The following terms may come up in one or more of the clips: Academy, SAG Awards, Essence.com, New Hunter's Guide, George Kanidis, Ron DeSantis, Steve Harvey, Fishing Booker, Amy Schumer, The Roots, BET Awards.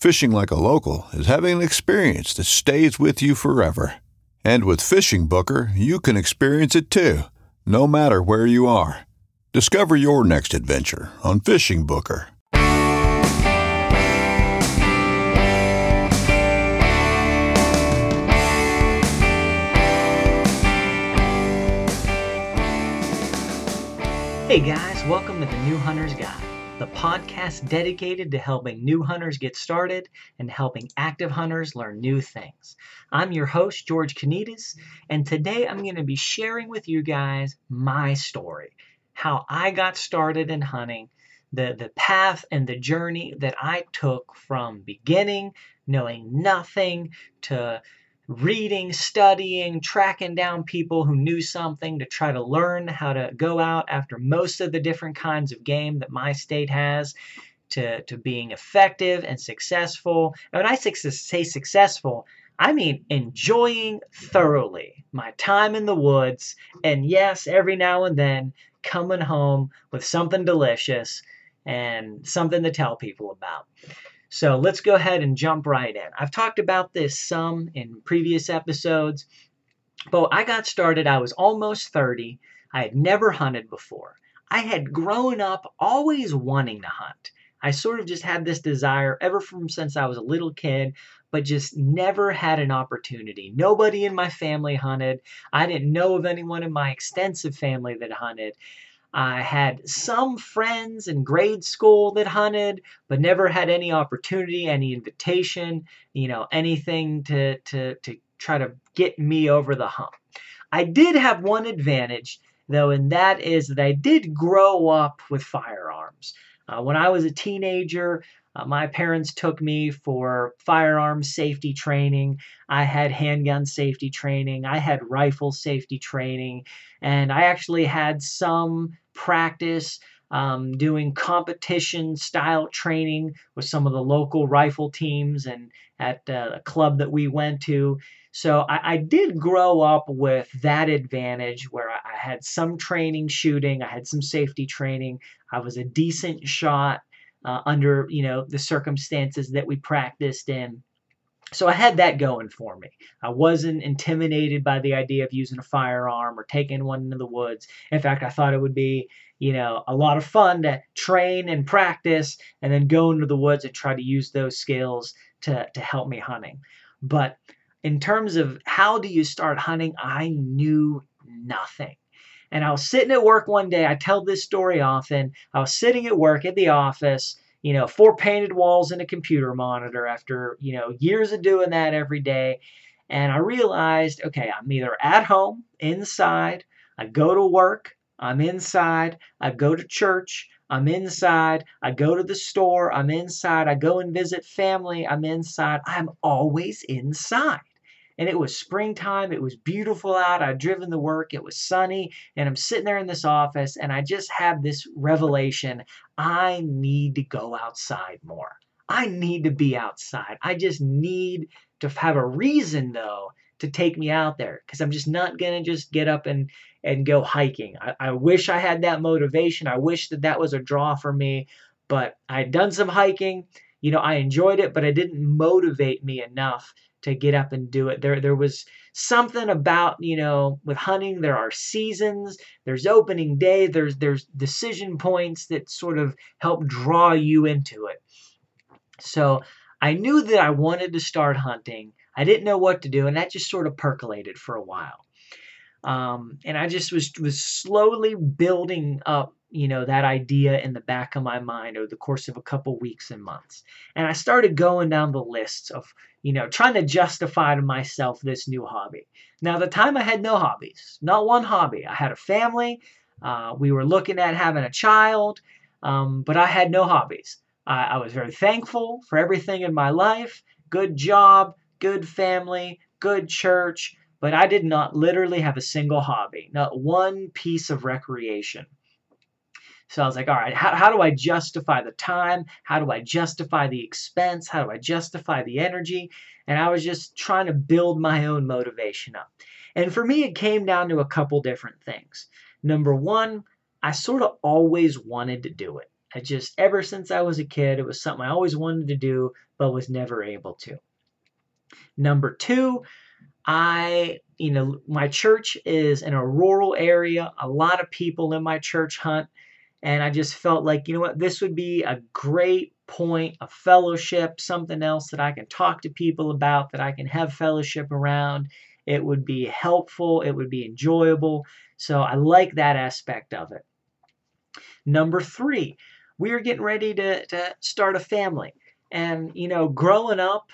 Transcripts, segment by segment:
Fishing like a local is having an experience that stays with you forever. And with Fishing Booker, you can experience it too, no matter where you are. Discover your next adventure on Fishing Booker. Hey guys, welcome to the New Hunter's Guide, the podcast dedicated to helping new hunters get started and helping active hunters learn new things. I'm your host, George Kanidis, and today I'm going to be sharing with you guys my story, how I got started in hunting, the path and the journey that I took from beginning, knowing nothing, to reading, studying, tracking down people who knew something to try to learn how to go out after most of the different kinds of game that my state has, to being effective and successful. And when I say successful, I mean enjoying thoroughly my time in the woods, and yes, every now and then coming home with something delicious and something to tell people about. So let's go ahead and jump right in. I've talked about this some in previous episodes, but I got started, I was almost 30. I had never hunted before. I had grown up always wanting to hunt. I sort of just had this desire ever from since I was a little kid, but just never had an opportunity. Nobody in my family hunted. I didn't know of anyone in my extensive family that hunted. I had some friends in grade school that hunted, but never had any opportunity, any invitation, anything to try to get me over the hump. I did have one advantage, though, and that is that I did grow up with firearms. When I was a teenager, my parents took me for firearm safety training. I had handgun safety training. I had rifle safety training. And I actually had some practice doing competition style training with some of the local rifle teams and at a club that we went to. So I did grow up with that advantage where I had some training shooting. I had some safety training. I was a decent shot under, the circumstances that we practiced in. So I had that going for me. I wasn't intimidated by the idea of using a firearm or taking one into the woods. In fact, I thought it would be, a lot of fun to train and practice and then go into the woods and try to use those skills to help me hunting. But in terms of how do you start hunting, I knew nothing. And I was sitting at work one day. I tell this story often. I was sitting at work at the office, 4 painted walls and a computer monitor after, years of doing that every day. And I realized, okay, I'm either at home, inside, I go to work, I'm inside, I go to church, I'm inside, I go to the store, I'm inside, I go and visit family, I'm inside, I'm always inside. And it was springtime. It was beautiful out. I'd driven to work. It was sunny. And I'm sitting there in this office, and I just had this revelation. I need to go outside more. I need to be outside. I just need to have a reason, though, to take me out there, because I'm just not going to just get up and go hiking. I wish I had that motivation. I wish that was a draw for me, but I'd done some hiking. You know, I enjoyed it, but it didn't motivate me enough to get up and do it. There was something about, you know, with hunting, there are seasons, there's opening day, there's decision points that sort of help draw you into it. So I knew that I wanted to start hunting. I didn't know what to do, and that just sort of percolated for a while. And I just was slowly building up, you know, that idea in the back of my mind over the course of a couple weeks and months. And I started going down the lists of, you know, trying to justify to myself this new hobby. Now, at the time, I had no hobbies, not one hobby. I had a family. We were looking at having a child, but I had no hobbies. I was very thankful for everything in my life, good job, good family, good church, but I did not literally have a single hobby, not one piece of recreation. So I was like, all right, how do I justify the time? How do I justify the expense? How do I justify the energy? And I was just trying to build my own motivation up. And for me, it came down to a couple different things. Number one, I sort of always wanted to do it. I just, ever since I was a kid, it was something I always wanted to do, but was never able to. Number two, my church is in a rural area. A lot of people in my church hunt. And I just felt like, you know what, this would be a great point of fellowship, something else that I can talk to people about, that I can have fellowship around. It would be helpful. It would be enjoyable. So I like that aspect of it. Number three, we were getting ready to start a family. And, you know, growing up,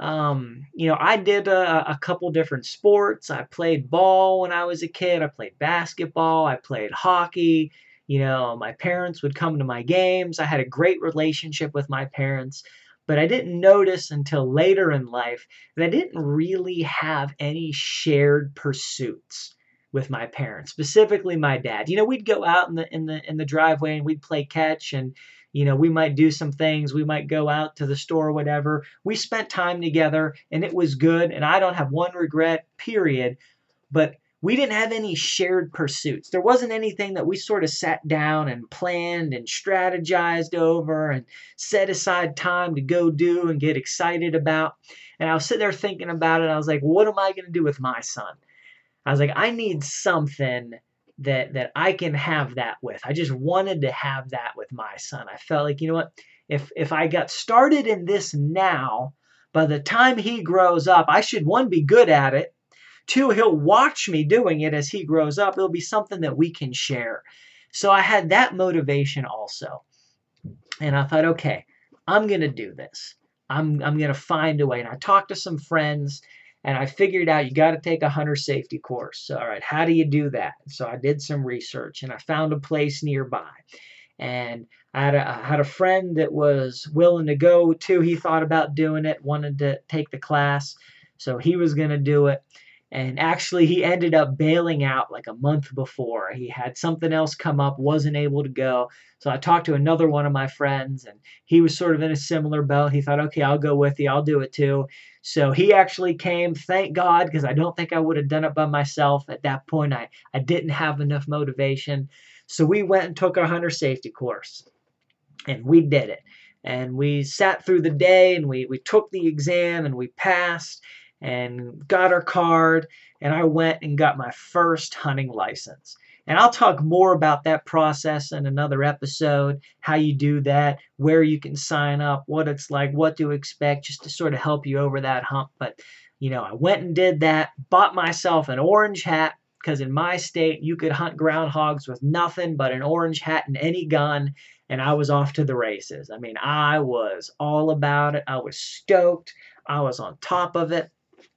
I did a couple different sports. I played ball when I was a kid. I played basketball. I played hockey. You know, my parents would come to my games. I had a great relationship with my parents, but I didn't notice until later in life that I didn't really have any shared pursuits with my parents, specifically my dad. You know, we'd go out in the driveway and we'd play catch, and, you know, we might do some things. We might go out to the store or whatever. We spent time together and it was good, and I don't have one regret, period. But we didn't have any shared pursuits. There wasn't anything that we sort of sat down and planned and strategized over and set aside time to go do and get excited about. And I was sitting there thinking about it. And I was like, what am I going to do with my son? I was like, I need something that I can have that with. I just wanted to have that with my son. I felt like, you know what, if I got started in this now, by the time he grows up, I should, one, be good at it. Two, he'll watch me doing it as he grows up. It'll be something that we can share. So I had that motivation also. And I thought, okay, I'm going to do this. I'm going to find a way. And I talked to some friends and I figured out you got to take a hunter safety course. So, all right, how do you do that? So I did some research and I found a place nearby. And I had a friend that was willing to go too. He thought about doing it, wanted to take the class. So he was going to do it. And actually, he ended up bailing out like a month before. He had something else come up, wasn't able to go. So I talked to another one of my friends, and he was sort of in a similar boat. He thought, okay, I'll go with you. I'll do it too. So he actually came, thank God, because I don't think I would have done it by myself. At that point, I didn't have enough motivation. So we went and took our hunter safety course, and we did it. And we sat through the day, and we took the exam, and we passed and got our card, and I went and got my first hunting license. And I'll talk more about that process in another episode, how you do that, where you can sign up, what it's like, what to expect, just to sort of help you over that hump. But, you know, I went and did that, bought myself an orange hat, because in my state, you could hunt groundhogs with nothing but an orange hat and any gun, and I was off to the races. I mean, I was all about it. I was stoked. I was on top of it.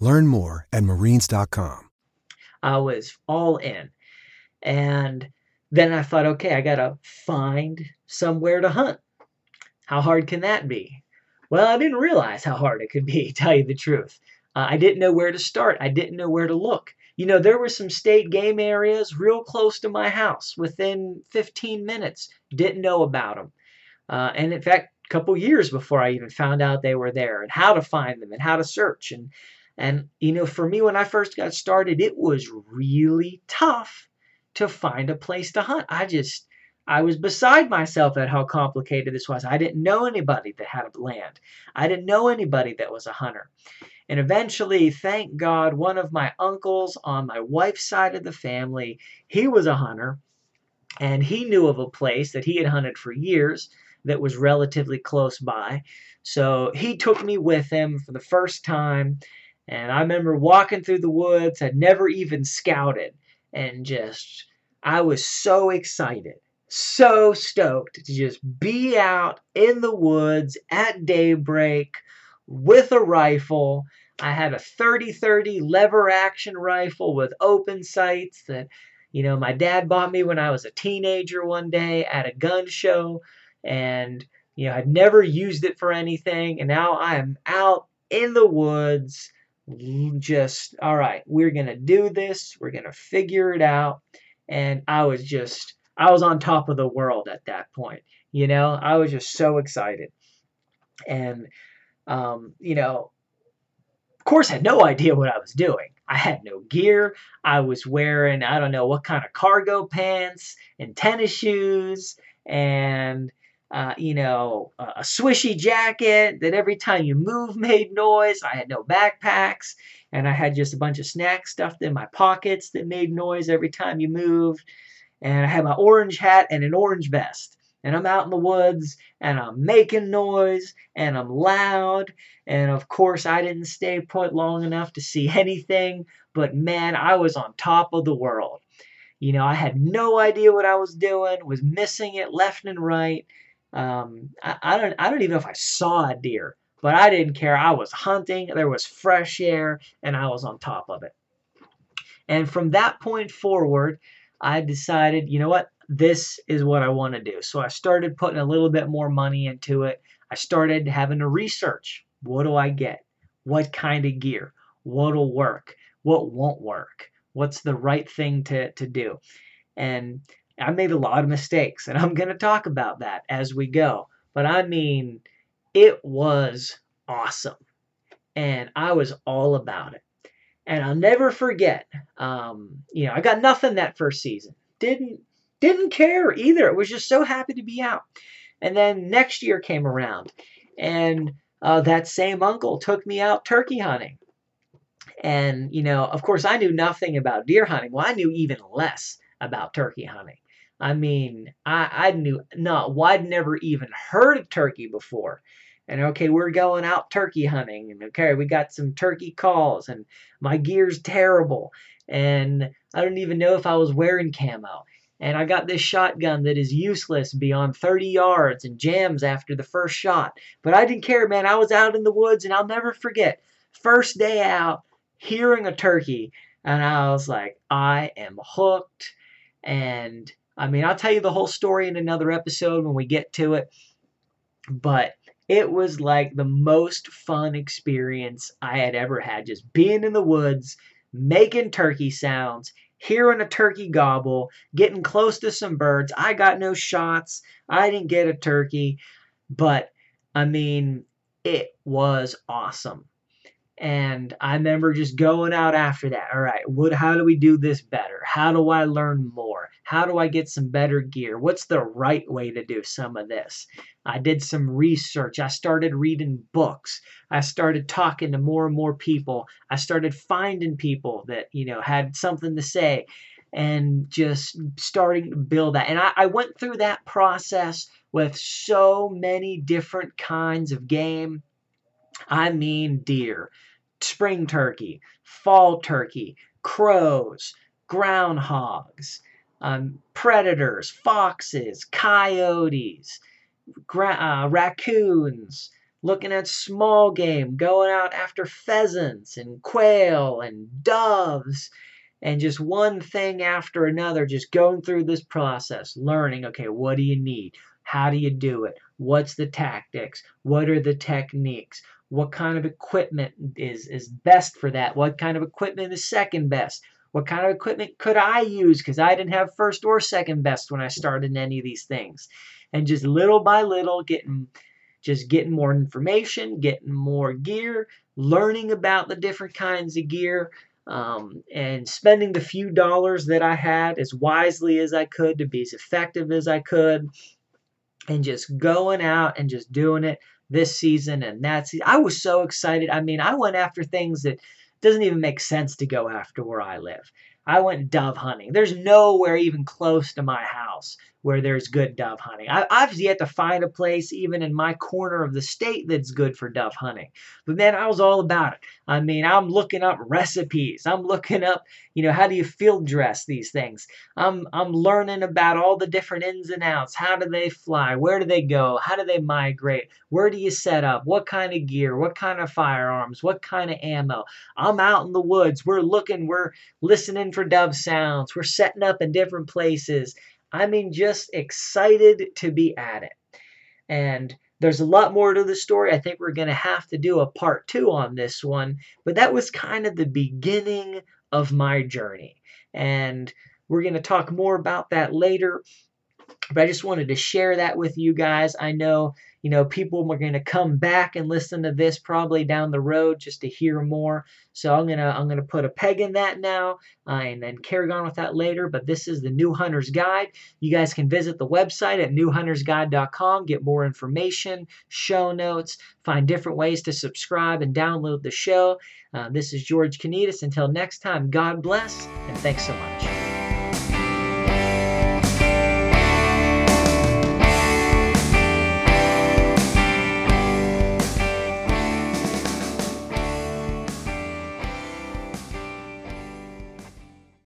Learn more at marines.com. I was all in. And then I thought, okay, I got to find somewhere to hunt. How hard can that be? Well, I didn't realize how hard it could be, tell you the truth. I didn't know where to start. I didn't know where to look. You know, there were some state game areas real close to my house within 15 minutes. Didn't know about them. And in fact, a couple years before I even found out they were there and how to find them and how to search. And you know, for me, when I first got started, it was really tough to find a place to hunt. I was beside myself at how complicated this was. I didn't know anybody that had land. I didn't know anybody that was a hunter. And eventually, thank God, one of my uncles on my wife's side of the family, he was a hunter, and he knew of a place that he had hunted for years that was relatively close by. So he took me with him for the first time, and I remember walking through the woods. I'd never even scouted, and just, I was so excited. So stoked to just be out in the woods at daybreak with a rifle. I had a 30-30 lever action rifle with open sights that, you know, my dad bought me when I was a teenager one day at a gun show, and, you know, I'd never used it for anything, and now I am out in the woods just, all right, we're going to do this. We're going to figure it out. And I was on top of the world at that point. You know, I was just so excited. And, you know, of course, I had no idea what I was doing. I had no gear. I was wearing, I don't know what kind of cargo pants and tennis shoes and, you know, a swishy jacket that every time you move made noise. I had no backpacks, and I had just a bunch of snacks stuffed in my pockets that made noise every time you moved. And I had my orange hat and an orange vest. And I'm out in the woods, and I'm making noise, and I'm loud. And, of course, I didn't stay put long enough to see anything. But, man, I was on top of the world. You know, I had no idea what I was doing, was missing it left and right. I don't even know if I saw a deer, but I didn't care. I was hunting. There was fresh air, and I was on top of it. And from that point forward, I decided, you know what, this is what I want to do. So I started putting a little bit more money into it. I started having to research. What do I get? What kind of gear? What'll work? What won't work? What's the right thing to do? And I made a lot of mistakes, and I'm going to talk about that as we go. But I mean, it was awesome, and I was all about it. And I'll never forget, you know, I got nothing that first season. Didn't care either. I was just so happy to be out. And then next year came around, and that same uncle took me out turkey hunting. And, you know, of course, I knew nothing about deer hunting. Well, I knew even less about turkey hunting. I mean, I knew not. Well, I'd never even heard of turkey before. And, okay, we're going out turkey hunting. And, okay, we got some turkey calls. And my gear's terrible. And I don't even know if I was wearing camo. And I got this shotgun that is useless beyond 30 yards and jams after the first shot. But I didn't care, man. I was out in the woods, and I'll never forget. First day out, hearing a turkey. And I was like, I am hooked. And, I mean, I'll tell you the whole story in another episode when we get to it. But it was like the most fun experience I had ever had, just being in the woods, making turkey sounds, hearing a turkey gobble, getting close to some birds. I got no shots. I didn't get a turkey. But, I mean, it was awesome. And I remember just going out after that. All right, how do we do this better? How do I learn more? How do I get some better gear? What's the right way to do some of this? I did some research. I started reading books. I started talking to more and more people. I started finding people that, you know, had something to say and just starting to build that. And I went through that process with so many different kinds of game. I mean deer, spring turkey, fall turkey, crows, groundhogs, predators, foxes, coyotes, raccoons, looking at small game, going out after pheasants and quail and doves, And just one thing after another, just going through this process, learning, okay, what do you need? How do you do it? What's the tactics? What are the techniques? What kind of equipment is best for that? What kind of equipment is second best? What kind of equipment could I use? Because I didn't have first or second best when I started in any of these things. And just little by little, getting more information, getting more gear, learning about the different kinds of gear, and spending the few dollars that I had as wisely as I could to be as effective as I could, and just going out and just doing it this season and that season. I was so excited. I mean, I went after things that doesn't even make sense to go after where I live. I went dove hunting. There's nowhere even close to my house where there's good dove hunting. I've yet to find a place even in my corner of the state that's good for dove hunting. But man, I was all about it. I mean, I'm looking up recipes. I'm looking up, how do you field dress these things? I'm learning about all the different ins and outs. How do they fly? Where do they go? How do they migrate? Where do you set up? What kind of gear? What kind of firearms? What kind of ammo? I'm out in the woods. We're looking. We're listening for dove sounds. We're setting up in different places. I mean, just excited to be at it. And there's a lot more to the story. I think we're going to have to do a part 2 on this one. But that was kind of the beginning of my journey. And we're going to talk more about that later. But I just wanted to share that with you guys. I know, people are going to come back and listen to this probably down the road just to hear more. So I'm gonna put a peg in that now, and then carry on with that later. But this is the New Hunter's Guide. You guys can visit the website at newhuntersguide.com, get more information, show notes, find different ways to subscribe and download the show. This is George Kanidis. Until next time, God bless, and thanks so much.